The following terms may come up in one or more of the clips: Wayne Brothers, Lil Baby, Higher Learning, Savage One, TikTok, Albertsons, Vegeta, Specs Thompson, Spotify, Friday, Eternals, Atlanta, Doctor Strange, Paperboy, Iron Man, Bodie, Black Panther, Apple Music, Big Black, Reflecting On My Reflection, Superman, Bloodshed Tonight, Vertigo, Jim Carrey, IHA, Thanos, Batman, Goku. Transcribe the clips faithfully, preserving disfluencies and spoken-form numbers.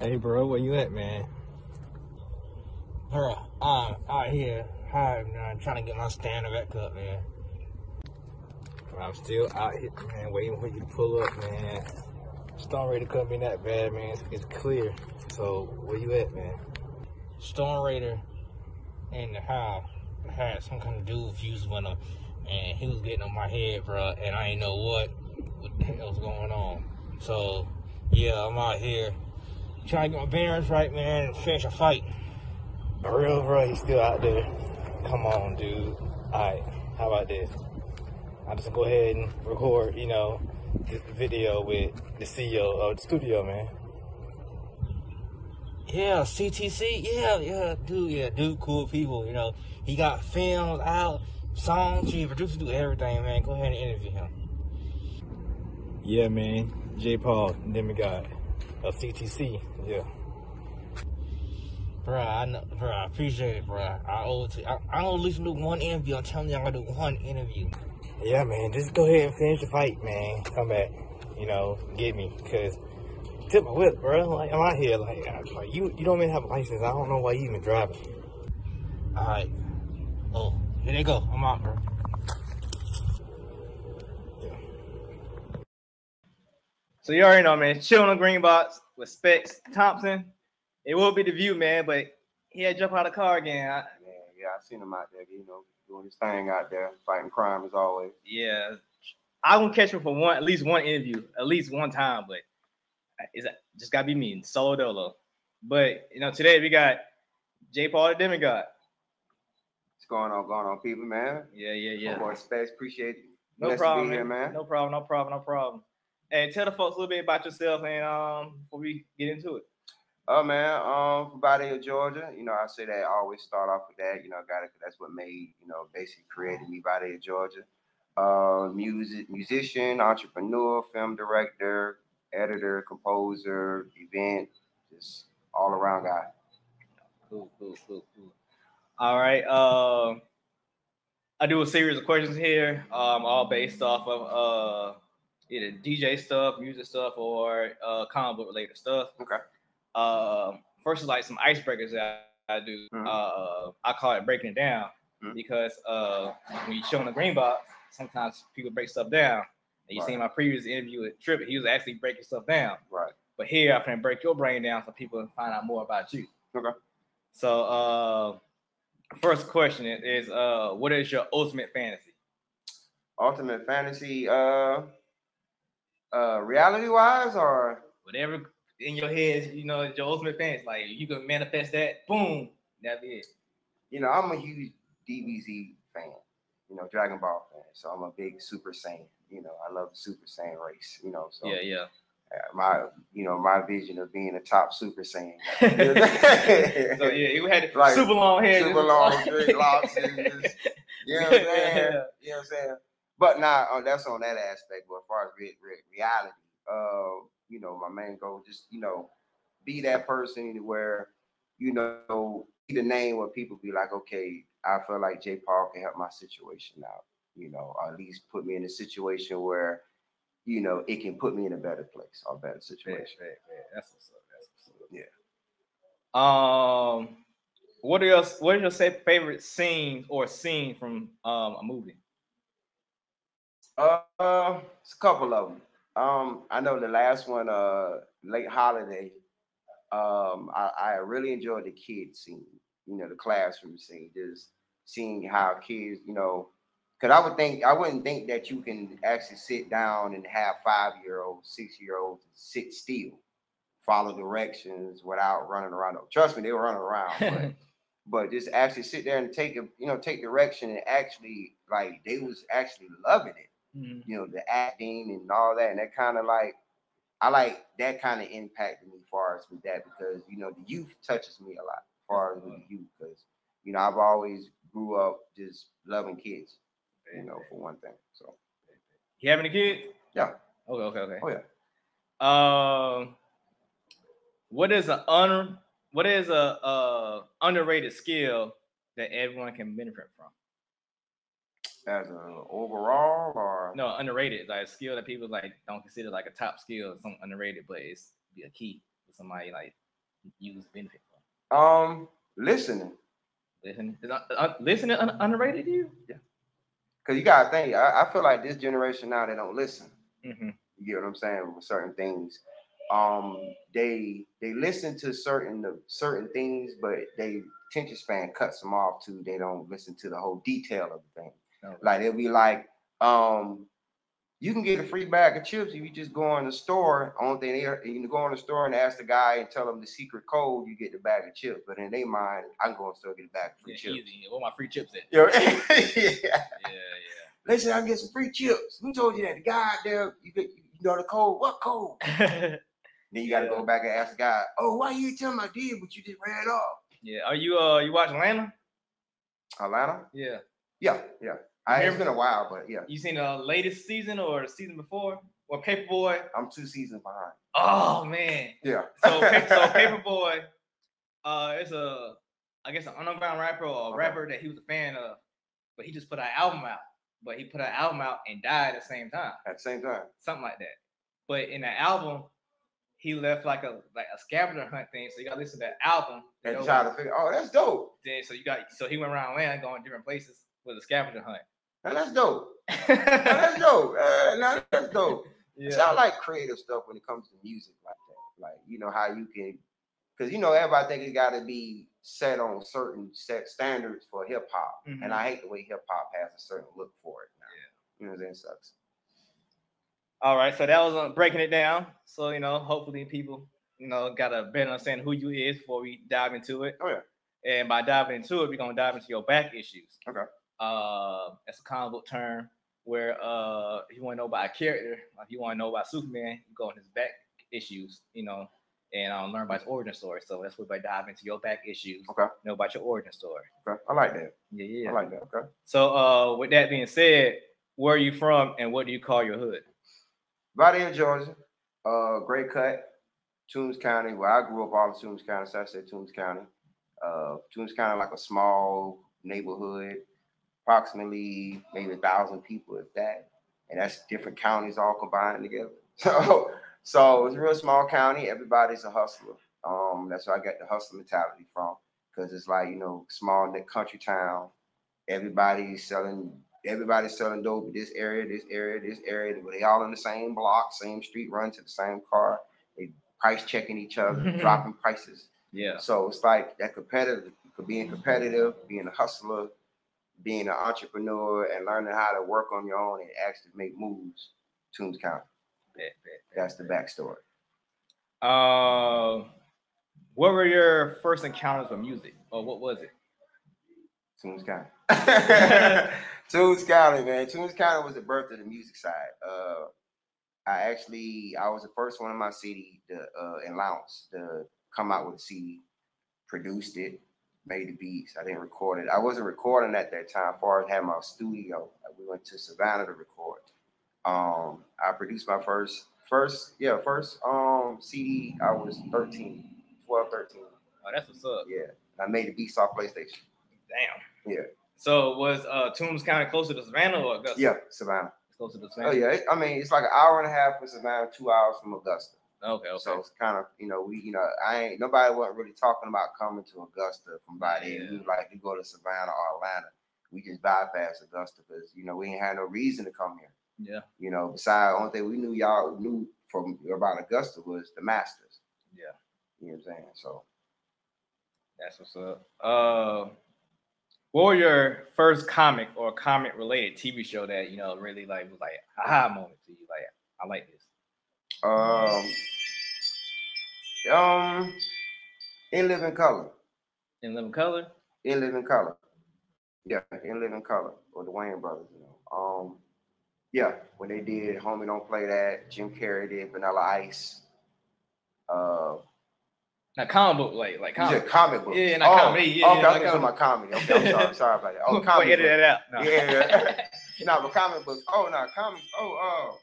Hey, bro, where you at, man? Bro, I'm out here hard, man, trying to get my standard back up, man. But I'm still out here, man, waiting for you to pull up, man. Storm Raider couldn't be that bad, man. It's, it's clear. So, where you at, man? Storm Raider in the house had some kind of dude fuse with him, and he was getting on my head, bro, and I ain't know what, what the hell was going on. So, yeah, I'm out here trying to get my bearings right, man, and finish a fight. For real, bro, he's still out there. Come on, dude. Alright, how about this? I'll just go ahead and record, you know, this video with the C E O of the studio, man. Yeah, C T C, yeah, yeah, dude, yeah, dude, cool people, you know. He got films out, songs, he produced, do everything, man. Go ahead and interview him. Yeah, man, J. Paul, demigod of C T C, yeah. Bruh, I know, bruh, I appreciate it, bruh. I owe it to you. I, I don't at least do one interview. I'm telling you, I'm gonna do one interview. Yeah, man, just go ahead and finish the fight, man. Come back, you know, get me, because tip my whip, bro. Like, I'm out here. Like, I, like you, you don't even have a license. I don't know why you even driving. All right. Oh, here they go. I'm out, bro. Yeah. So you already know, man. Chilling on Green Box with Specs Thompson. It will be the view, man. But he had to jump out of the car again. I, yeah, yeah, I seen him out there. You know, doing his thing out there, fighting crime as always. Yeah, I'm gonna catch him for one, at least one interview, at least one time, but. Is just gotta be mean, solo dolo. But you know, today we got J. Paul the demigod. What's going on, going on, people, man? Yeah, yeah, yeah. My boy Specs, appreciate you. No nice problem, to be here, man. No problem, no problem, no problem. Hey, tell the folks a little bit about yourself, and um, before we get into it. Oh man, um, from Bodie of Georgia. You know, I say that I always start off with that. You know, got it. That's what made, you know, basically created me, Bodie of Georgia. Uh, music, musician, entrepreneur, film director. Editor, composer, event, just all around guy. Cool, cool, cool, cool. All right. Um, I do a series of questions here, um, all based off of uh, either D J stuff, music stuff, or uh, comic book related stuff. Okay. Um, first is like some icebreakers that I do. Mm-hmm. Uh, I call it breaking it down mm-hmm. because uh, when you show in the green box, sometimes people break stuff down. You right. seen my previous interview with Tripp, he was actually breaking stuff down. Right. But here, I can break your brain down so people can find out more about you. Okay. So, uh, first question is, uh, what is your ultimate fantasy? Ultimate fantasy, uh, uh, reality-wise or? Whatever in your head, you know, your ultimate fantasy. Like, you can manifest that, boom, that'd be it. You know, I'm a huge D B Z fan, you know, Dragon Ball fan. So I'm a big Super Saiyan. You know, I love the Super Saiyan race, you know, so yeah, yeah. My, you know, my vision of being a top Super Saiyan. So, yeah, you had like, super long hair. Super long, dreadlocks. You know what I'm saying? Yeah. You know what I'm saying? But nah, oh, that's on that aspect. But as far as re- re- reality, uh, you know, my main goal, just, you know, be that person where, you know, be the name where people be like, okay, I feel like J. Paul can help my situation out. You know, or at least put me in a situation where, you know, it can put me in a better place or a better situation. Yeah, yeah, yeah. That's what's up. That's what's up. Yeah. Um, what are your what is your say favorite scene or scene from um a movie? Uh, it's a couple of them. Um, I know the last one, uh, Late Holiday. Um, I, I really enjoyed the kid scene. You know, the classroom scene. Just seeing how kids, you know. Because I would think I wouldn't think that you can actually sit down and have five-year-olds, six-year-olds sit still, follow directions without running around. Trust me, they were running around, but, but just actually sit there and take a, you know, take direction and actually like they was actually loving it. Mm-hmm. You know, the acting and all that, and that kind of like I like that kind of impacted me as far as with that because you know the youth touches me a lot as far as with the youth because you know I've always grew up just loving kids. You know, for one thing. So, you having a kid? Yeah. Okay, okay, okay. Oh yeah. Um, what is a un? What is a, a underrated skill that everyone can benefit from? As an overall, or no, underrated like a skill that people like don't consider like a top skill, some underrated, but it's a key for somebody like use benefit from? Um, listening. Listening. Is uh, uh, listening un- underrated to you? Yeah. Cause you gotta think. I, I feel like this generation now, they don't listen. Mm-hmm. You get what I'm saying with certain things. Um, they they listen to certain certain things, but they attention span cuts them off too. They don't listen to the whole detail of the thing. No. Like they'll be like, um, you can get a free bag of chips if you just go in the store. Only thing they you can go in the store and ask the guy and tell them the secret code. You get the bag of chips, but in their mind, I'm going to still get a bag of free yeah, chips. Easy. Where my free chips at? yeah, yeah, yeah. Listen, I'm getting some free chips. Who told you that? The guy there, you get, you know the code. What code? Then you got to yeah. go back and ask the guy, oh, why you tell me I did what you just ran off? Yeah. Are you uh you watch Atlanta? Atlanta? Yeah. Yeah, yeah. I, it's been a while, but yeah. You seen the latest season or the season before? Or Paperboy? I'm two seasons behind. Oh man. Yeah. So, so Paperboy, uh, it's a, I guess an underground rapper or a rapper okay. that he was a fan of, but he just put an album out. But he put an album out and died at the same time. At the same time. Something like that. But in the album, he left like a like a scavenger hunt thing, so you gotta listen to that album and know, try to figure. Oh, that's dope. Then so you got so he went around Atlanta going different places with a scavenger hunt. Now that's dope. now that's dope. Uh, now that's dope. Yeah. So I like creative stuff when it comes to music like that. Like you know how you can, because you know everybody think it gotta be set on certain set standards for hip hop, mm-hmm. and I hate the way hip hop has a certain look for it now. Yeah. You know what I'm saying? It sucks. All right, so that was uh, breaking it down. So, you know, hopefully people, you know, got a better understanding who you is before we dive into it. Oh, yeah. And by diving into it, we're going to dive into your back issues. Okay. Uh, that's a comic book term where uh, if you want to know about a character, like you want to know about Superman, you go on his back issues, you know, and um, learn about his origin story. So that's where we dive into your back issues. Okay. Know about your origin story. Okay. I like that. Yeah, yeah. I like that. Okay. So uh, with that being said, where are you from and what do you call your hood? Bodie in Georgia, uh, Great Cut, Toombs County, where I grew up all in Toombs County, so I said Toombs County. Uh, Toombs County, like a small neighborhood, approximately maybe a thousand people if that, and that's different counties all combined together. So, so it's a real small county. Everybody's a hustler. Um, that's where I got the hustler mentality from, because it's like, you know, small country town. Everybody's selling. Everybody's selling dope in this area, this area, this area. They all in the same block, same street, run to the same car. They price checking each other, dropping prices. Yeah. So it's like that competitive, being competitive, being a hustler, being an entrepreneur, and learning how to work on your own and actually make moves. Toombs County. Bet, bet, That's bet, the backstory. Um, uh, what were your first encounters with music, or what was it? Toombs County. Toombs County, man. Toombs County was the birth of the music side. Uh, I actually, I was the first one in my city to, uh, in Lounge to come out with a C D, produced it, made the beats. I didn't record it. I wasn't recording at that time. Far as had my studio, we went to Savannah to record. Um, I produced my first, first, yeah, first um C D. I was thirteen, twelve, thirteen. Oh, that's what's up. Yeah, I made the beats off PlayStation. Damn. Yeah. So was uh, Toombs County closer to Savannah or Augusta? Yeah, Savannah. It's closer to Savannah. Oh yeah, it, I mean it's like an hour and a half from Savannah, two hours from Augusta. Okay, okay. So it's kind of you know we you know I ain't nobody wasn't really talking about coming to Augusta from by there. Yeah. We like we go to Savannah or Atlanta, we just bypass Augusta because you know we ain't had no reason to come here. Yeah. You know, besides the only thing we knew y'all knew from about Augusta was the Masters. Yeah. You know what I'm saying? So that's what's up. Uh. What were your first comic or comic related T V show that, you know, really like was like aha moment to you? Like, I like this. Um, um, In Living Color. In Living Color? In Living Color. Yeah, In Living Color. Or the Wayne Brothers, you know. Um, yeah, when they did Homie Don't Play That, Jim Carrey did Vanilla Ice. Uh, Now, comic book, like, like comic, yeah, comic book. Yeah, not oh, comedy. Yeah, okay, yeah, I was my comedy. Okay, I'm sorry, sorry about that. Oh, comic book. Edit that out. No. Yeah, no, nah, but comic books. Oh, no, nah, comics. Oh, uh,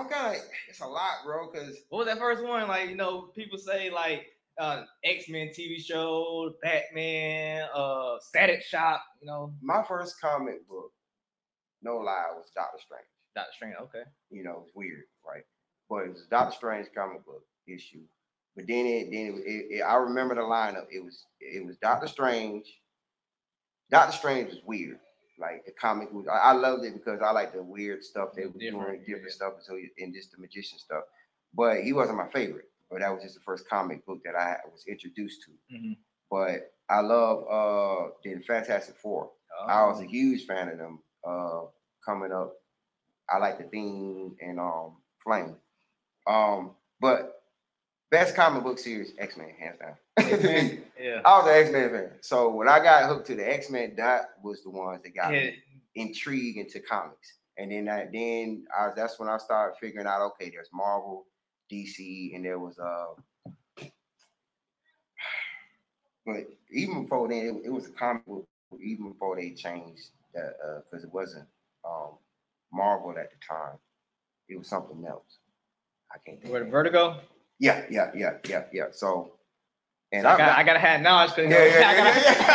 I'm kind of. It's a lot, bro. Cause what was that first one? Like, you know, people say like uh, X-Men T V show, Batman, uh, Static Shock. You know, my first comic book, no lie, was Doctor Strange. Doctor Strange. Okay. You know, it's weird, right? But it was Doctor Strange comic book issue. But then it, then it, it, it, I remember the lineup. It was it was Doctor Strange. Doctor Strange was weird. Like the comic, was, I, I loved it because I like the weird stuff they were doing, different yeah. stuff, and so and just the magician stuff. But he wasn't my favorite. But that was just the first comic book that I was introduced to. Mm-hmm. But I love uh, the Fantastic Four. Oh. I was a huge fan of them uh, coming up. I like the theme and um, Flame. Um, but best comic book series, X-Men, hands down. X-Men, yeah. I was an X-Men fan. So when I got hooked to the X-Men, that was the ones that got yeah. me intrigued into comics. And then, I, then I, that's when I started figuring out, okay, there's Marvel, D C, and there was uh but even before then it, it was a comic book even before they changed that uh because it wasn't um Marvel at the time, it was something else. I can't think. Where the Vertigo? Yeah, yeah, yeah, yeah, yeah. So and so I, I got I gotta have knowledge because yeah, yeah, yeah, yeah,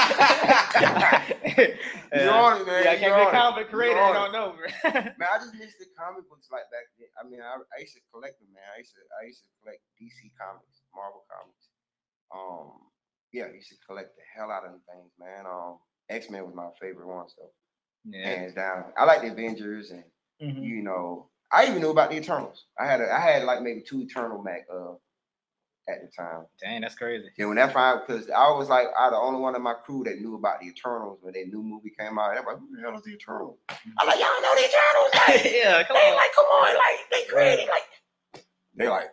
yeah. You're yeah. on it, man. Yeah, I can't be a comic creator. I don't know, man. Man, I just missed the comic books like back then. I mean, I, I used to collect them, man. I used to, I used to collect D C comics, Marvel comics. Um, yeah, I used to collect the hell out of them things, man. Um, X-Men was my favorite one, so yeah. hands down. I like the Avengers, and mm-hmm. you know, I even knew about the Eternals. I had, a, I had like maybe two Eternal Mac uh at the time. Dang, that's crazy. Yeah, when that found, because I was like, I the only one in my crew that knew about the Eternals when their new movie came out. Everybody, who the hell is the Eternals? I'm like, y'all know the Eternals? Like, yeah, come they on. Like, come on, like they created like they like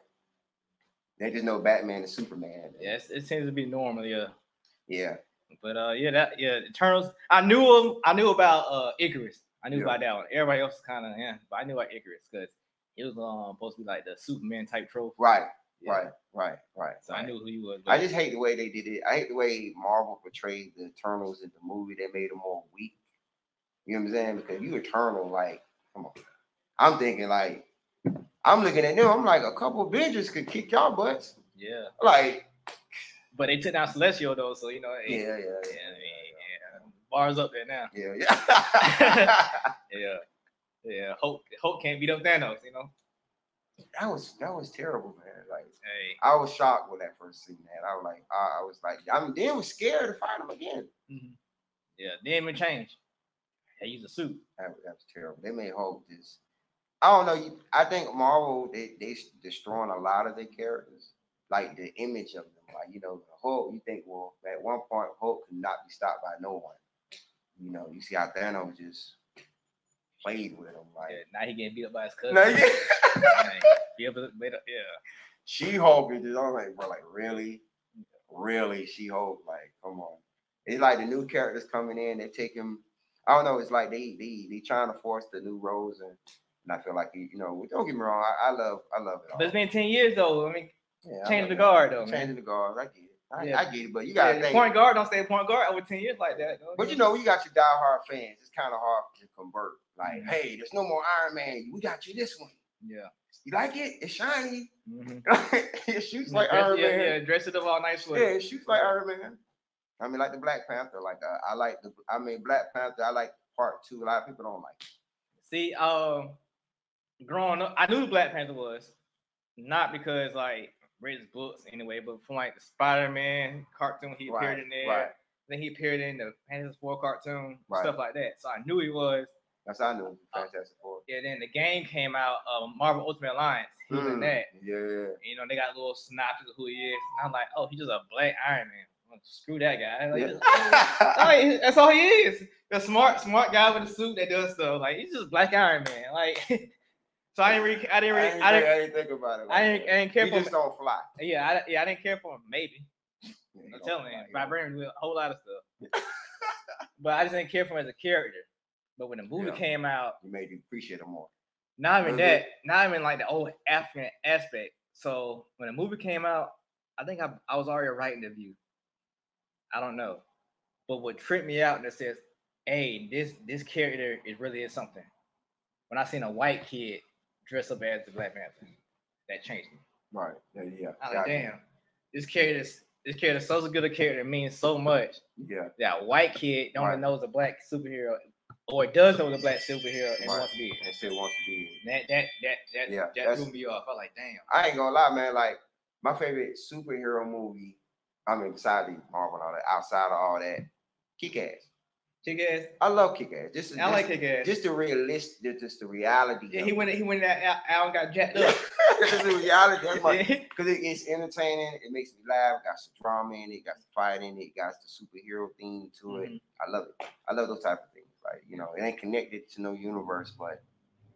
they just know Batman and Superman. Yes, yeah, it seems to be normal. Yeah, yeah. But uh, yeah, that yeah, Eternals. I knew them. I knew about uh Icarus. I knew yeah. about that one. Everybody else kind of yeah, but I knew about Icarus because it was um supposed to be like the Superman type trope, right? Yeah. Right, right, right. So right. I knew who he was. I just hate the way they did it. I hate the way Marvel portrayed the Eternals in the movie. They made them more weak. You know what I'm saying? Because you Eternal, like, come on. I'm thinking, like, I'm looking at them. I'm like, a couple of Avengers could kick y'all butts. Yeah. Like. But they took out Celestial, though, so, you know. It, yeah, yeah, yeah. yeah, yeah, yeah. yeah. Bars up there now. Yeah, yeah. yeah. Yeah. Hulk, Hulk can't beat up Thanos, you know. That was that was terrible, man. Like, hey. I was shocked when I first seen that. I was like, I, I was like, I mean, then was scared to find him again. Mm-hmm. Yeah, then it changed. They used a suit. That, that was terrible. They made Hulk this. I don't know. You, I think Marvel they they destroying a lot of their characters, like the image of them. Like you know, Hulk. You think well, at one point Hulk could not be stopped by no one. You know, you see how Thanos just played with him. Like yeah, now he getting beat up by his cousin. Yeah, She Hulk is just I'm like, bro, like really, really She Hulk, like come on. It's like the new characters coming in, they take him. I don't know. It's like they they they trying to force the new roles, and, and I feel like you know. Don't get me wrong, I, I love I love it. All. But it's been ten years though. I mean, yeah, change the guard though. Changing the guard, I get it. I, yeah. I get it, but you got to yeah, think. Point guard don't stay point guard over ten years like that. Though. But you know, you got your diehard fans. It's kind of hard to convert. Like, mm-hmm. hey, there's no more Iron Man. We got you this one. Yeah. You like it? It's shiny. Mm-hmm. It shoots like dress, Iron yeah, Man. Yeah, dress it up all nicely. Yeah, it shoots like yeah. Iron Man. I mean, like the Black Panther. Like uh, I like the. I mean, Black Panther. I like part two. A lot of people don't like it. See, um, growing up, I knew Black Panther was not because like read his books anyway, but from like the Spider-Man cartoon, he right, appeared in there. Right. Then he appeared in the Fantastic Four cartoon, right. stuff like that. So I knew he was. That's how I knew Fantastic Four. Uh, yeah, then the game came out, um, Marvel Ultimate Alliance. He was mm, in that. Yeah, yeah. You know, they got a little synopsis of who he is. And I'm like, oh, he's just a black Iron Man. Like, screw that guy. Like, yeah. like, that's all he is. The smart, smart guy with a suit that does stuff. Like, he's just black Iron Man. Like, so I didn't really, I didn't really, I didn't, I didn't, I didn't think about it. Like I, didn't, I didn't care he for him. He just don't fly. Yeah, I, yeah, I didn't care for him. Maybe. Yeah, I'm telling you, Vibranium did a whole lot of stuff. But I just didn't care for him as a character. But when the movie yeah. came out, it made you appreciate him more. Not even that, not even like the old African aspect. So when the movie came out, I think I, I was already writing the view. I don't know. But what tripped me out that says, hey, this this character is really is something. When I seen a white kid dress up as the Black Panther, that changed me. Right. Yeah, yeah. I'm like, damn, you. this character this character so good a character means so much. Yeah. That white kid don't right. even know it's a black superhero. Or it does know the black superhero and right. wants to be it. That shit wants to be it. That that that that yeah, that threw me off. I was like, damn. I ain't gonna lie, man. Like my favorite superhero movie, I mean, besides Marvel and all that, outside of all that, Kick Ass. Kick Ass. I love Kick Ass. Just, I just, like Kick Ass. Just the realistic, just the reality. Yeah, he went. He went out, out and got jacked up. It's the reality. Because it, it's entertaining. It makes me laugh. Got some drama in it. Got some fight in it. Got the superhero theme to mm-hmm. it. I love it. I love those type of things. Like, you know, it ain't connected to no universe, but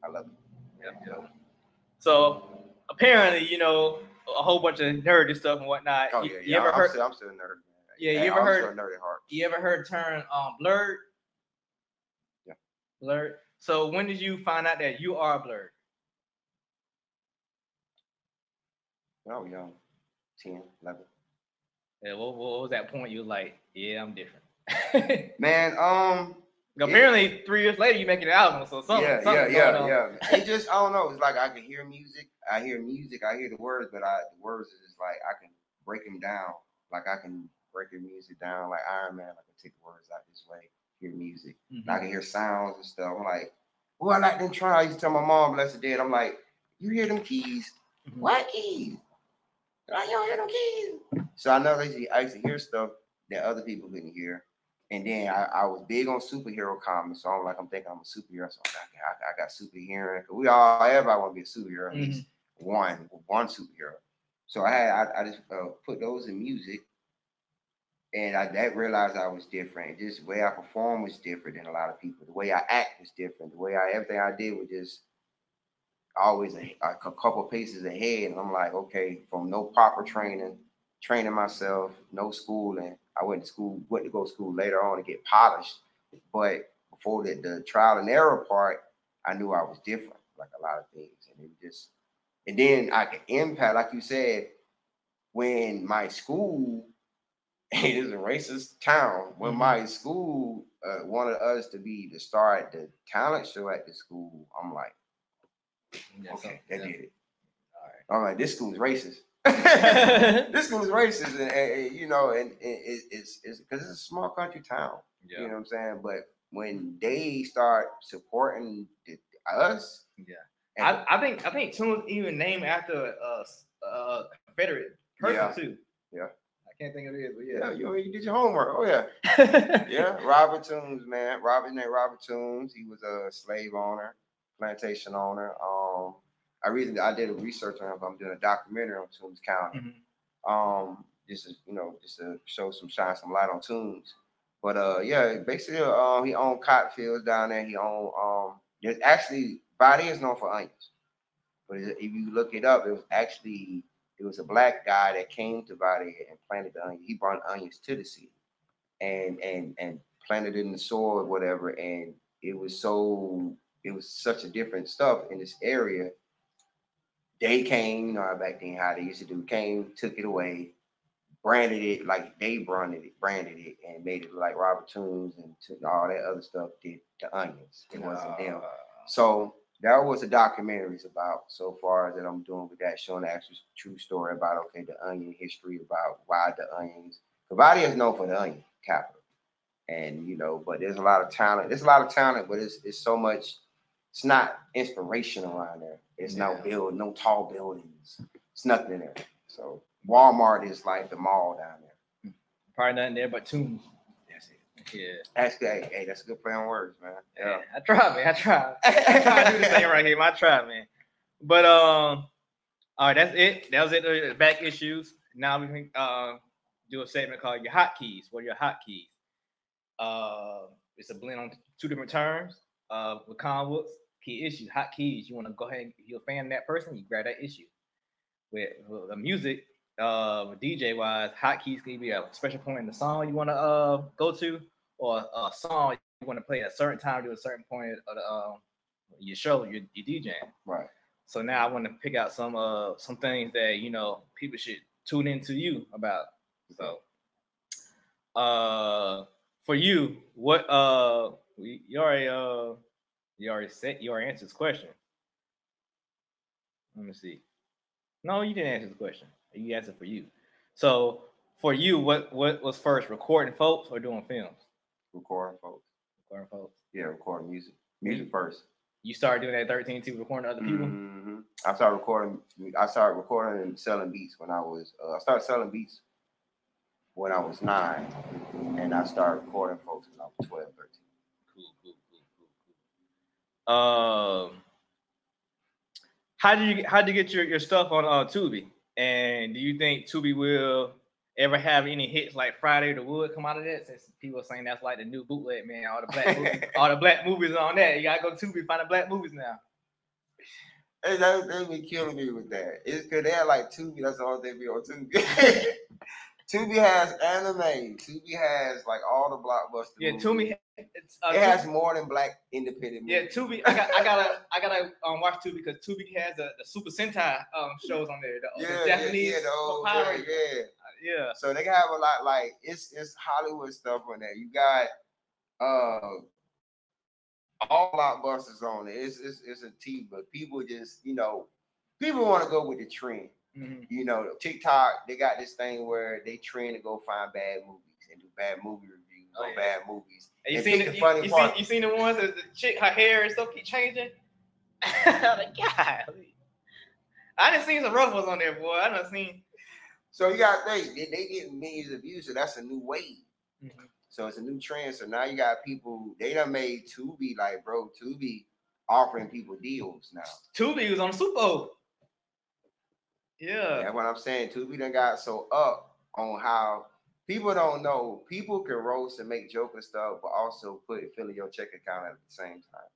I love it. Yep, yep. So apparently, you know, a whole bunch of nerdy stuff and whatnot. Oh, yeah, you, you yeah. Ever I'm, heard, still, I'm still a nerd. Yeah, yeah, you ever I'm heard? Nerdy heart. You ever heard term um, blurred? Yeah. Blurred. So when did you find out that you are blurred? When I was young, ten, eleven. Yeah. What, what was that point? You were like, yeah, I'm different. Man, um. Apparently, it, three years later, you making an album, so something. Yeah, something yeah, going yeah, on. yeah. It just, I don't know. It's like I can hear music. I hear music. I hear the words, but I the words is just like I can break them down. Like I can break the music down, like Iron Man. I can take the words out this way. Hear music. Mm-hmm. I can hear sounds and stuff. I'm like, oh, I like them try. I used to tell my mom, bless her dead. I'm like, you hear them keys? Mm-hmm. What keys? I don't hear them keys. So I know they. I used to hear stuff that other people couldn't hear. And then I, I was big on superhero comics, so I'm like, I'm thinking I'm a superhero. So I'm like, I, I got super hearing. We all, everybody want to be a superhero, at mm-hmm. least one, one superhero. So I had, I, I just uh, put those in music, and I that realized I was different. Just the way I performed was different than a lot of people. The way I act was different. The way I everything I did was just always a, a couple paces ahead. And I'm like, okay, from no proper training, training myself, no schooling. I went to school, went to go to school later on to get polished. But before the, the trial and error part, I knew I was different, like a lot of things. And it just, and then I could impact, like you said, when my school, it is a racist town, when mm-hmm. my school uh, wanted us to be the star at the talent show at the school, I'm like, yeah, okay, that yeah. did it. All right. I'm like, this school is racist. This school is racist, and, and, and you know, and, and it, it's it's because it's a small country town. Yeah. You know what I'm saying? But when they start supporting the, us, yeah, and, I, I think I think Toombs even named after a, a Confederate person yeah. too. Yeah, I can't think of it, but yeah, yeah you, you did your homework. Oh yeah, yeah. Robert Toombs, man. Robert named Robert Toombs. He was a slave owner, plantation owner. Um. I really I did a research on him. I'm doing a documentary on Toombs County. Mm-hmm. Um, just to, you know, just to show some shine, some light on Toombs. But uh, yeah, basically, um, he owned cotton fields down there. He owned um, there's actually Bodie is known for onions, but if you look it up, it was actually it was a black guy that came to Bodie and planted the onions. He brought onions to the city, and and and planted it in the soil or whatever. And it was so it was such a different stuff in this area. They came, you know, back then how they used to do, came, took it away, branded it like they branded it, branded it, and made it like Robert Toombs and took all that other stuff, did the onions. It wasn't them. So that was the documentaries about so far that I'm doing with that, showing the actual true story about, okay, the onion history, about why the onions. Kavadi is known for the onion capital. And, you know, but there's a lot of talent. There's a lot of talent, but it's it's so much. It's not inspiration around there. It's yeah. no build, no tall buildings. It's nothing in there. So Walmart is like the mall down there. Probably nothing there but Toombs. That's it. Yeah. That's good. Hey, hey, that's a good play on words, man. Yeah. yeah I tried, man. I tried. I tried to do this thing right here. Man. I tried, man. But um, all right, that's it. That was it. The back issues. Now we can uh, do a segment called your hotkeys. What are your hotkeys? Uh, it's a blend on two different terms. Uh, with Conwooks, key issues, hot keys. You want to go ahead and if you're a fan of that person, you grab that issue. With, with the music, uh, with D J wise, hot keys can be a special point in the song you want to uh, go to, or a song you want to play at a certain time to a certain point of the, um, your show, your, your DJing. Right. So now I want to pick out some uh some things that you know people should tune into you about. So, uh, for you, what uh. You already, uh, you already said, you already answered this question. Let me see. No, you didn't answer the question. You answered for you. So, for you, what, what was first, recording folks or doing films? Recording folks. Recording folks. Yeah, recording music. Music first. You started doing that thirteen too, recording other people? Mm-hmm. I started recording I started recording and selling beats when I was uh, I started selling beats when I was nine, and I started recording folks when I was twelve, thirteen. Cool, cool, cool, cool, cool. Um how did you how did you get your, your stuff on uh, Tubi? And do you think Tubi will ever have any hits like Friday the Wood come out of that? Since people are saying that's like the new bootleg, man. All the black movies, all the black movies on that. You gotta go to Tubi, find the black movies now. Hey, that, they been killing me with that. It's because they had like Tubi. That's all they be on Tubi. Tubi has anime. Tubi has like all the blockbuster. Yeah, movies. Tubi. It's, uh, it Tubi has more than black independent movies. Yeah, Tubi. I got. I gotta. I gotta um, watch Tubi because Tubi has the, the Super Sentai um, shows on there. The, yeah, the Japanese. Yeah, yeah, the old, yeah, yeah. Yeah. So they have a lot like it's it's Hollywood stuff on there. You got uh all blockbusters on it. It's it's it's a T, but people just, you know, people want to go with the trend. Mm-hmm. You know, TikTok, they got this thing where they trend to go find bad movies and do bad movie reviews oh, or yeah. bad movies. And you and seen the, the funny you, you part. Seen, you seen the ones that the chick her hair and stuff keep changing? Like, God, I done seen some rough ones on there, boy. I done seen. So you got to think, they, they get millions of views, so that's a new wave. Mm-hmm. So it's a new trend. So now you got people, they done made Tubi, like, bro, Tubi offering people deals now. Tubi was on Super Bowl. Yeah. That's what I'm saying. Tubi done got so up on how people don't know. People can roast and make joke and stuff, but also put fill in your check account at the same time.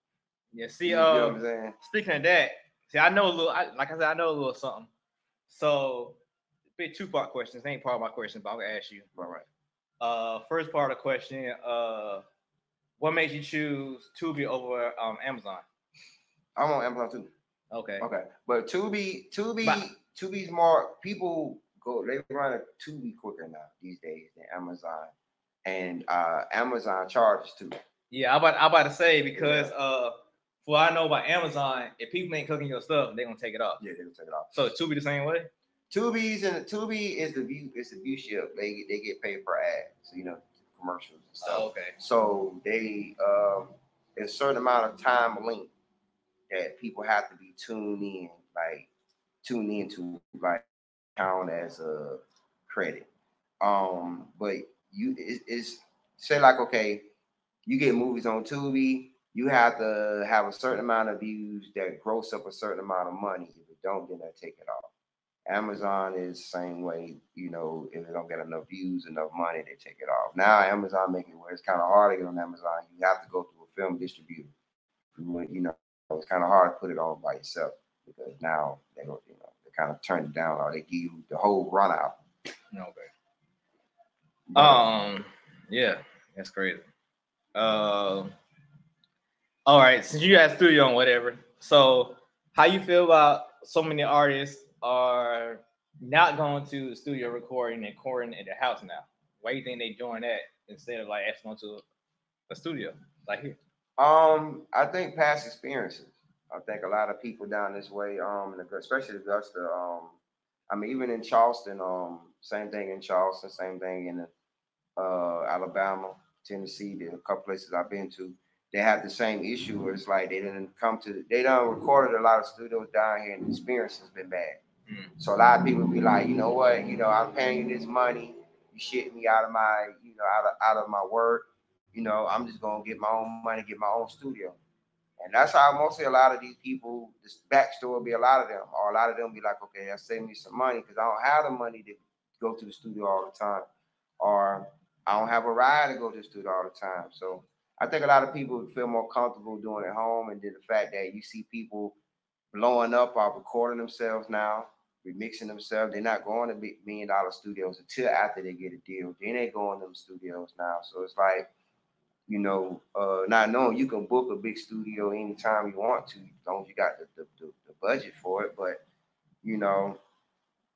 Yeah, see, you um, know what I'm saying? Speaking of that, see, I know a little, I, like I said, I know a little something. So... bit two part questions. They ain't part of my question, but I'm gonna ask you. All right. Uh, first part of the question. Uh, what makes you choose Tubi over um Amazon? I'm on Amazon too. Okay. Okay. But Tubi, Tubi, Bye. Tubi's more people go. They run a Tubi quicker now these days than Amazon, and uh, Amazon charges too. Yeah, I about I about to say because yeah. uh. Well, I know about Amazon. If people ain't cooking your stuff, they are gonna take it off. Yeah, they are gonna take it off. So Tubi the same way. Tubi's and Tubi is the view. It's the view ship. They they get paid per ad, so you know commercials and stuff. Oh, okay. So they um, a certain amount of time link that people have to be tuned in, like tuned into, like count as a credit. Um, but you it, it's say like okay, you get movies on Tubi. You have to have a certain amount of views that gross up a certain amount of money. If you don't, then they take it off. Amazon is the same way, you know, if they don't get enough views, enough money, they take it off. Now Amazon make it where it's kind of hard to get on Amazon. You have to go through a film distributor. You know, it's kind of hard to put it all by yourself because now they don't, you know, they kind of turn it down or they give you the whole run out. Okay. Um, yeah, that's crazy. Um, uh, all right, since you guys threw you on whatever, so how you feel about so many artists are not going to the studio recording and recording at their house now? Why do you think they doing that instead of like actually going to a studio like here? Um, I think past experiences. I think a lot of people down this way, um, especially Augusta. Um, I mean, even in Charleston, um, same thing in Charleston, same thing in uh, Alabama, Tennessee. There's a couple places I've been to. They have the same issue where it's like they didn't come to. They done recorded a lot of studios down here, and the experience has been bad. So a lot of people be like, you know what, you know, I'm paying you this money, you shit me out of my, you know, out of out of my work, you know, I'm just gonna get my own money, get my own studio. And that's how mostly a lot of these people, this backstory be a lot of them, or a lot of them be like, okay, I save me some money because I don't have the money to go to the studio all the time, or I don't have a ride to go to the studio all the time. So I think a lot of people feel more comfortable doing it at home, and then the fact that you see people blowing up or recording themselves now, remixing themselves. They're not going to big million dollar studios until after they get a deal. Then they go in them studios now. So it's like, you know, uh, not knowing you can book a big studio anytime you want to, as long as you got the, the, the, the budget for it. But, you know,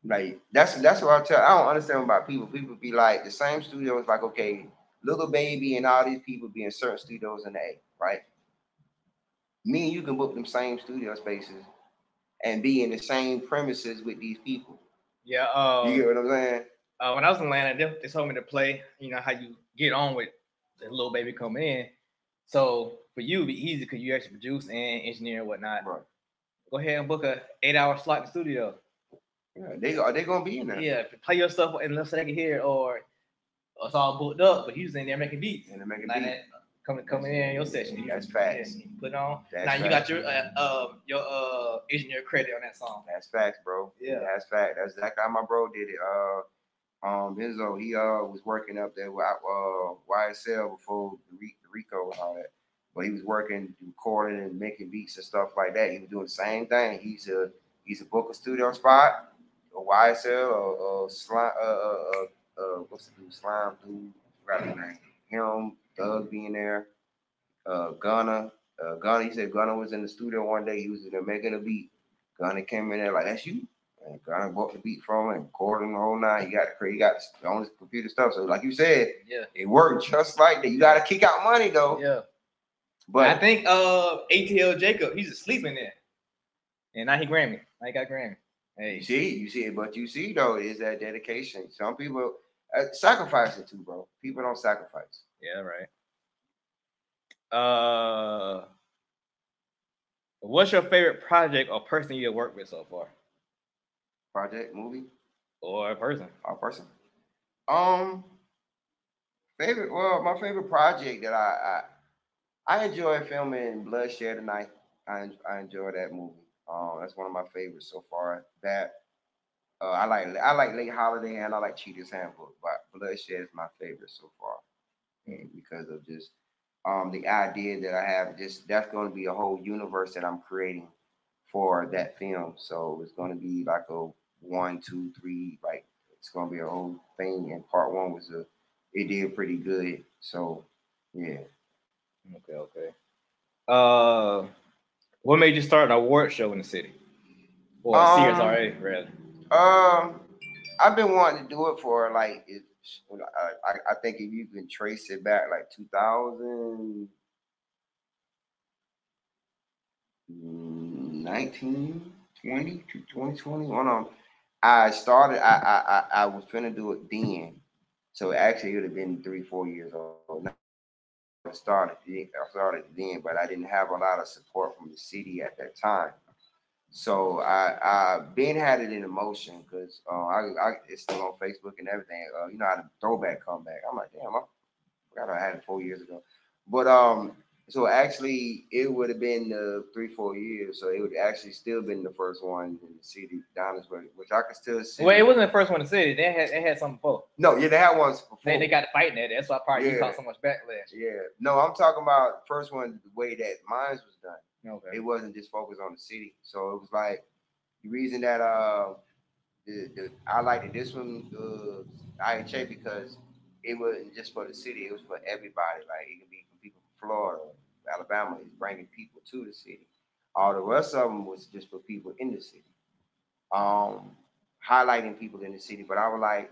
like that's that's what I tell. I don't understand about people. People be like the same studios, like, okay, Lil Baby and all these people be in certain studios in the A, right? Me and you can book them same studio spaces and be in the same premises with these people. Yeah. Um, you get what I'm saying? Uh, when I was in Atlanta, they, they told me to play, you know, how you get on with the Lil Baby coming in. So for you, it'd be easy because you actually produce and engineer and whatnot. Right. Go ahead and book a eight-hour slot in the studio. Yeah, they are they gonna be in there? Yeah, play your stuff unless they can hear, or, or it's all booked up, but you just in there making beats. And they're making like beats. Coming coming in your session. You that's facts. You put on. That's now you facts. Got your uh, uh your uh engineer credit on that song. That's facts, bro. Yeah, that's fact. That's that guy. My bro did it. Uh. Um, Enzo, he uh was working up there with uh Y S L before Rico and all that, but he was working, recording, and making beats and stuff like that. He was doing the same thing. He's a he's a book a studio spot, a Y S L, or slime, uh, uh, uh, what's the dude, slime dude, right name? Him, Doug being there, uh, Gunna, uh, Gunna. He said Gunna was in the studio one day. He was in there making a beat. Gunna came in there like, "That's you." And Gunna bought the beat from and recorded him the whole night. He got the he got on his computer stuff. So like you said, yeah, it worked just like that. You gotta kick out money though. Yeah. But I think uh A T L Jacob, he's asleep in there. And now he Grammy. Now he got Grammy. Hey, you see, you see it, but you see though, is that dedication. Some people uh, sacrifice it too, bro. People don't sacrifice. Yeah, right. Uh what's your favorite project or person you have worked with so far? Project, movie, or a person, or a person. Um, favorite. Well, my favorite project that I I, I enjoy filming Bloodshed Tonight. I I enjoy that movie. Um, that's one of my favorites so far. That uh, I like I like Late Holiday and I like Cheetah's Handbook, but Bloodshed is my favorite so far, and because of just um the idea that I have. Just that's going to be a whole universe that I'm creating for that film. So it's going to be like a one, two, three, like it's gonna be a whole thing. And part one was a, it did pretty good. So yeah. Okay, okay. Uh, what made you start an award show in the city? Or well, um, C S R A rather. Um, I've been wanting to do it for like, it, I, I think if you can trace it back like two thousand nineteen, twenty, twenty twenty, one of them. I started, I, I, I was finna do it then. So actually it would have been three, four years old. I started, I started then, but I didn't have a lot of support from the city at that time. So I, I Ben had it in motion because uh, I, I, it's still on Facebook and everything. Uh, you know how the throwback comeback. I'm like, damn, I forgot I had it four years ago. But um. So actually, it would have been uh, three, four years. So it would actually still been the first one in the city, Donnersburg, which I could still see. Well, it wasn't the first one in the city. They had they had something before. No, yeah, they had ones before. They, they got fighting at it. That's why probably yeah. Caught so much backlash. Yeah. No, I'm talking about the first one, the way that mines was done. Okay. It wasn't just focused on the city. So it was like the reason that uh, the, the I liked this one, uh, I H A, because it wasn't just for the city. It was for everybody. Like it could be for people from Florida, Alabama, is bringing people to the city. All the rest of them was just for people in the city, um, highlighting people in the city. But I was like,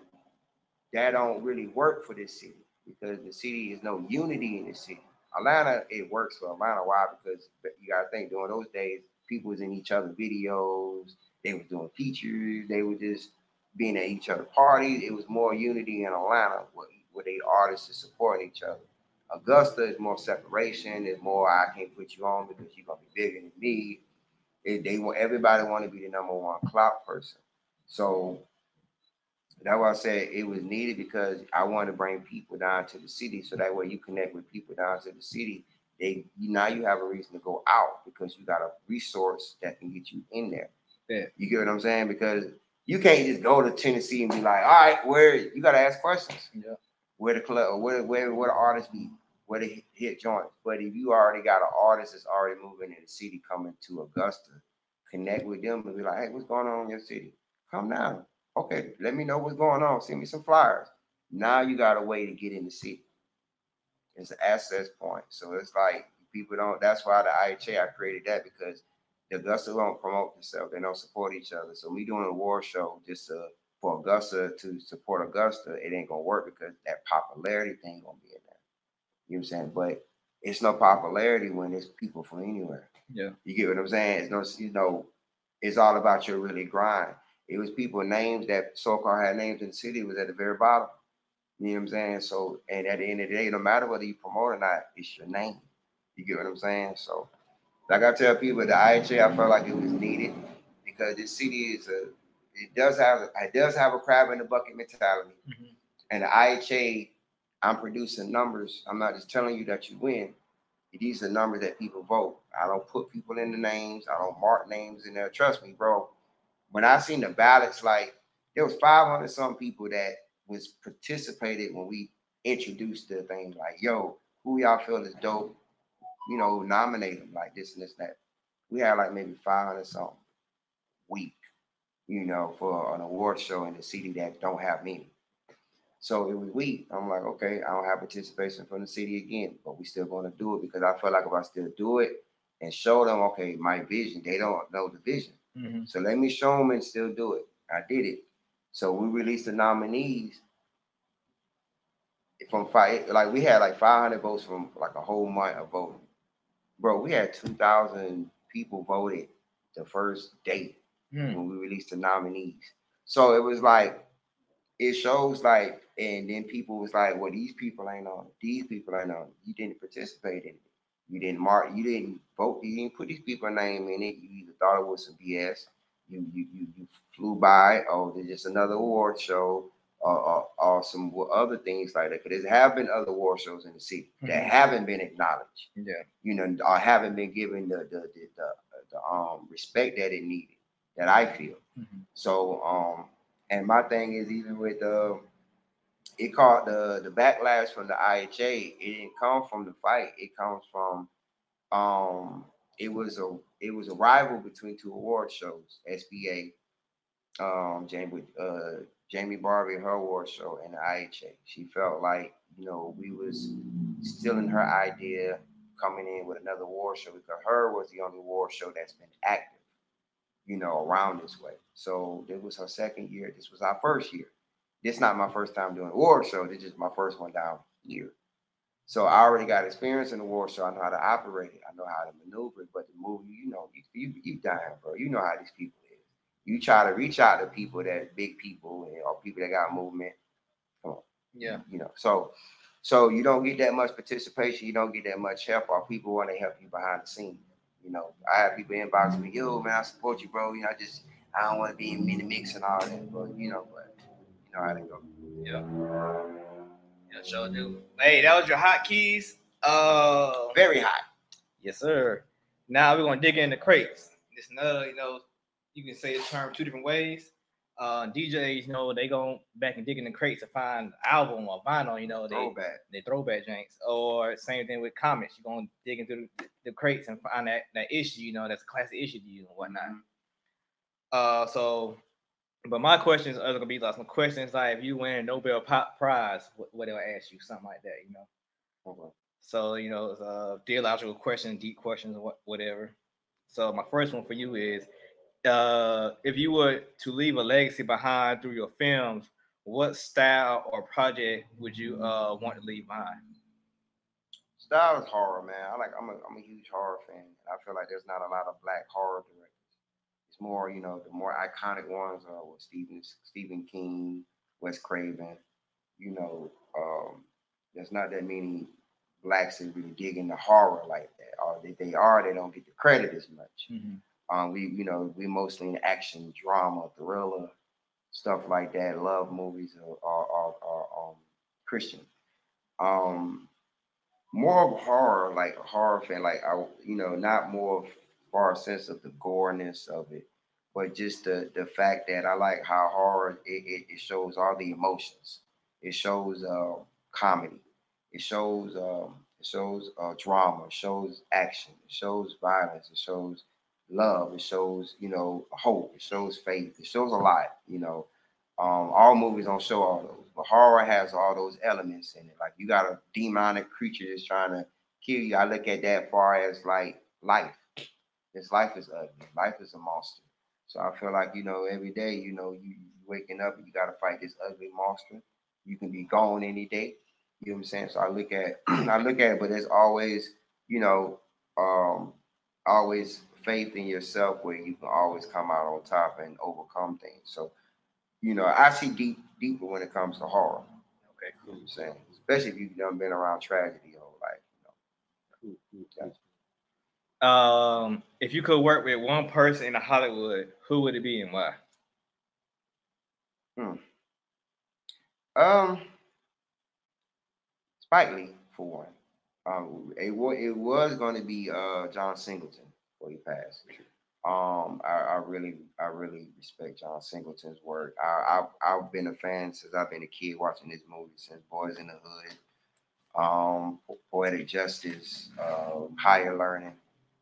that don't really work for this city because the city is no unity in the city. Atlanta, it works for Atlanta. Why? Because you gotta think during those days, people was in each other's videos. They was doing features. They were just being at each other's parties. It was more unity in Atlanta where, where they artists are supporting each other. Augusta is more separation. It's more I can't put you on because you're gonna be bigger than me. It, they want everybody want to be the number one clout person. So that's why I said it was needed because I want to bring people down to the city. So that way you connect with people down to the city. They now you have a reason to go out because you got a resource that can get you in there. Yeah. You get what I'm saying? Because you can't just go to Tennessee and be like, all right, where you gotta ask questions. Yeah. Where the club, where where where the artists be, where the hit joints. But if you already got an artist that's already moving in the city, coming to Augusta, connect with them and be like, hey, what's going on in your city? Come down. Okay, let me know what's going on. Send me some flyers. Now you got a way to get in the city. It's an access point. So it's like people don't. That's why the I H A I created that because the Augusta don't promote themselves. They don't support each other. So me doing a war show just uh. For Augusta to support Augusta, it ain't gonna work because that popularity thing gonna be in there. You know what I'm saying? But it's no popularity when it's people from anywhere. Yeah. You get what I'm saying? It's no, you know, it's all about your really grind. It was people names that so-called had names in the city was at the very bottom. You know what I'm saying? So, and at the end of the day, no matter whether you promote or not, it's your name. You get what I'm saying? So, like I tell people, the I H A, I felt like it was needed because this city is a, it does have, it does have a crab in the bucket mentality. Mm-hmm. And the I H A, I'm producing numbers. I'm not just telling you that you win. These are numbers that people vote. I don't put people in the names. I don't mark names in there. Trust me, bro. When I seen the ballots, like there was five hundred some people that was participated when we introduced the thing. Like, yo, who y'all feel is dope? You know, nominate them like this and this and that. We had like maybe five hundred some week, you know, for an award show in the city that don't have many. So it was weak. I'm like, okay, I don't have participation from the city again, but we still going to do it because I feel like if I still do it and show them, okay, my vision, they don't know the vision. Mm-hmm. So let me show them and still do it. I did it. So we released the nominees from five, like we had like five hundred votes from like a whole month of voting. Bro, we had two thousand people voted the first day mm. when we released the nominees. So it was like, it shows like, and then people was like, well, these people ain't on it. These people ain't on it. You didn't participate in it. You didn't mark, you didn't vote, you didn't put these people's name in it. You either thought it was some B S, you you you, you flew by, or there's just another award show, or, or, or some other things like that. Because there have been other award shows in the city mm-hmm. that haven't been acknowledged. Yeah. You know, or haven't been given the the the, the, the um respect that it needed, that I feel. Mm-hmm. So um and my thing is, even with uh, it caught the the backlash from the I H A, it didn't come from the fight. It comes from um, it was a it was a rival between two award shows, S B A, um, Jamie uh, Jamie Barbie, her award show, and the I H A. She felt like, you know, we was stealing her idea, coming in with another award show because her was the only award show that's been active, you know, around this way. So it was her second year. This was our first year. This is not my first time doing award show. This is my first one down here. So I already got experience in the award show. I know how to operate it. I know how to maneuver it. But the movie, you know, you, you, you dying, bro. You know how these people is. You try to reach out to people that big people and, or people that got movement. Come on. Yeah. You know, so, so you don't get that much participation. You don't get that much help, or people want to help you behind the scenes. You know, I have people inboxing me, yo, man, I support you, bro. You know, I just, I don't want to be in the mix and all that, but, you know, but, you know how they go. Yeah. Yeah, sure do. Hey, that was your hot keys. Uh, Very hot. Yes, sir. Now we're going to dig into crates. It's another, you know, you can say the term two different ways. Uh, D Js, you know, they go back and dig in the crates to find album or vinyl, you know, they throwback, they throwback janks. Or same thing with comics. You're going to dig into the, the crates and find that, that issue, you know, that's a classic issue to you and whatnot. Mm-hmm. Uh, so, but my questions are going to be like some questions like if you win a Nobel Pop Prize, what, what they'll ask you, something like that, you know. Okay. So, you know, it's a theological question, deep questions, whatever. So my first one for you is, Uh, if you were to leave a legacy behind through your films, what style or project would you uh, want to leave behind? Style is horror, man. I like. I'm a. I'm a huge horror fan. I feel like there's not a lot of black horror directors. It's more, you know, the more iconic ones are with Stephen Stephen King, Wes Craven. You know, um, there's not that many blacks that really dig into horror like that. Or if they are, they don't get the credit as much. Mm-hmm. Um, we, you know, we mostly in action, drama, thriller, stuff like that. Love movies are, are, are, are um, Christian. Um, more of horror, like a horror fan, like I, you know, not more far sense of the goreness of it, but just the the fact that I like how horror it, it, it shows all the emotions. It shows uh, comedy. It shows um, it shows uh, drama. It shows action. It shows violence. It shows love, it shows, you know, hope, it shows faith, it shows a lot, you know. Um, all movies don't show all those, but horror has all those elements in it. Like you got a demonic creature that's trying to kill you. I look at that far as like life. This life is ugly. Life is a monster. So I feel like, you know, every day, you know, you waking up and you got to fight this ugly monster. You can be gone any day. You know what I'm saying? So I look at, I look at it, but there's always, you know, um, always faith in yourself where you can always come out on top and overcome things. So, you know, I see deep, deeper when it comes to horror. Okay, cool. You know what I'm saying? Especially if you've done been around tragedy your whole life. You know? Gotcha. Um, if you could work with one person in Hollywood, who would it be and why? Hmm. Um, Spike Lee for one. Um, it was it was going to be uh John Singleton before he passed. Um, I, I really I really respect John Singleton's work. I, I I've been a fan since I've been a kid watching his movies, since Boys in the Hood, um, Poetic Justice, um, Higher Learning,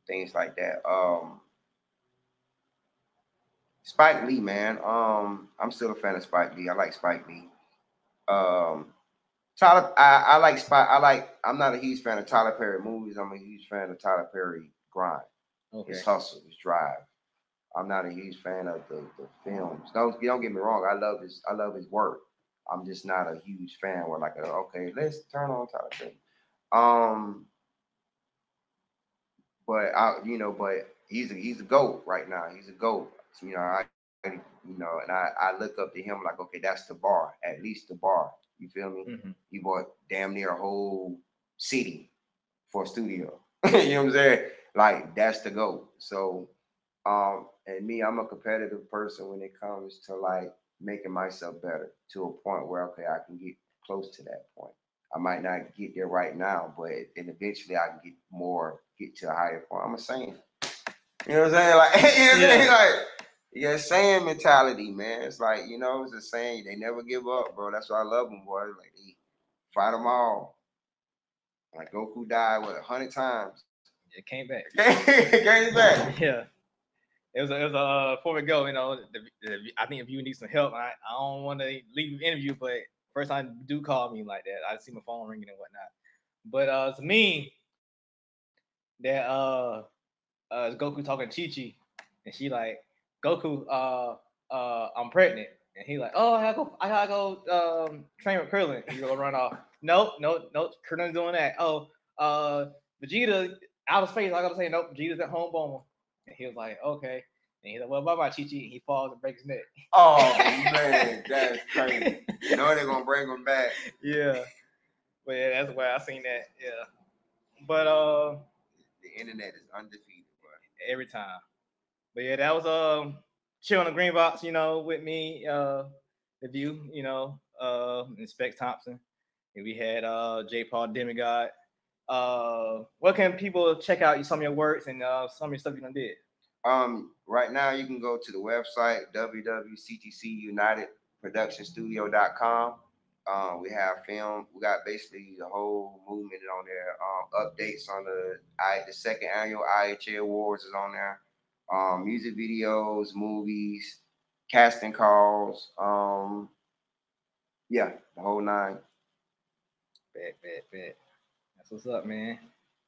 things like that. Um, Spike Lee, man. Um, I'm still a fan of Spike Lee. I like Spike Lee. Um. Tyler, I, I like Spy. I like. I'm not a huge fan of Tyler Perry movies. I'm a huge fan of Tyler Perry grind, okay. His hustle, his drive. I'm not a huge fan of the, the films. Don't don't get me wrong. I love his. I love his work. I'm just not a huge fan. Where like, okay, let's turn on Tyler Perry. Um, but I, you know, but he's a, he's a GOAT right now. He's a GOAT. You know, I, you know, and I, I look up to him like, okay, that's the bar. At least the bar. You feel me? Mm-hmm. He bought damn near a whole city for a studio. You know what I'm saying? Like, that's the goal. So, um, and me, I'm a competitive person when it comes to, like, making myself better to a point where, okay, I can get close to that point. I might not get there right now, but and eventually I can get more, get to a higher point. I'm a Saiyan. You know what I'm saying? Like, you know what I'm yeah. saying? Like, yeah, Saiyan mentality, man. It's like, you know, it's a Saiyan. They never give up, bro. That's why I love them, boy. Like, they fight them all. Like, Goku died, what, a hundred times? It came back. It came back. Yeah. It was a, it was a, before we go, you know, the, the, I think if you need some help, I, I don't want to leave the interview, but first time do call me like that. I see my phone ringing and whatnot. But uh, to me, that uh, uh, Goku talking to Chi-Chi, and she like, Goku, uh, uh, I'm pregnant, and he like, oh, I gotta go, I gotta go um, train with Krillin. You gonna run off? Nope, nope, nope. Krillin's doing that. Oh, uh, Vegeta out of space. I gotta say, nope. Vegeta's at home, bomber. And he was like, okay. And he's like, well, bye, bye, Chi-Chi. And he falls and breaks his neck. Oh man, that's crazy. You know they're gonna bring him back. Yeah, but yeah, that's why I seen that. Yeah, but uh, the internet is undefeated, bro. Every time. But yeah, that was um uh, chill on the Green Box, you know, with me, uh, the view, you know, uh, and Specs Thompson, and we had uh J. Paul Demigod. Uh, what can people check out some of your works and uh some of your stuff you done did? Um, right now you can go to the website w w w dot c t c united production studio dot com. Uh, we have film. We got basically the whole movement on there. Um, updates on the I the second annual I H A awards is on there. Um, music videos, movies, casting calls, um, yeah, the whole nine. Bet, bet, bet. That's what's up, man.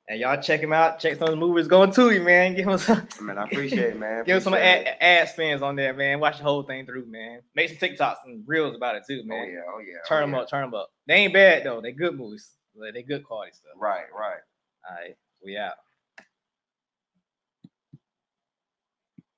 And y'all check him out. Check some of the movies going to you, man. Give him some. Man, I appreciate it, man. Give him some ad, ad spins on there, man. Watch the whole thing through, man. Make some TikToks and reels about it too, man. Oh yeah, oh yeah. Turn oh, them yeah. up, turn them up. They ain't bad though. They good movies. They good quality stuff. Right, right. All right, we out.